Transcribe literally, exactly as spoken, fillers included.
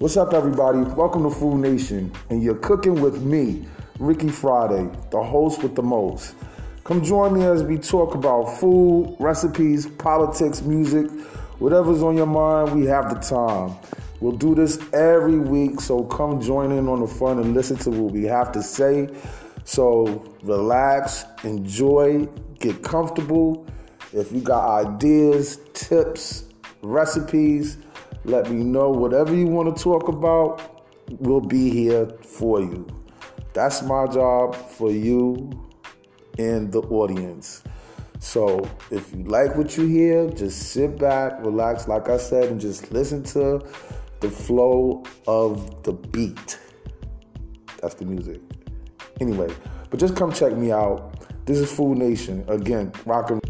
What's up, everybody? Welcome to Food Nation, and you're cooking with me, Ricky Friday, the host with the most. Come join me as we talk about food, recipes, politics, music, whatever's on your mind, we have the time. We'll do this every week, so come join in on the fun and listen to what we have to say. So relax, enjoy, get comfortable. If you got ideas, tips, recipes, let me know. Whatever you want to talk about, we'll be here for you. That's my job for you and the audience. So if you like what you hear, just sit back, relax, like I said, and just listen to the flow of the beat. That's the music. Anyway, but just come check me out. This is Food Nation. Again, rockin'.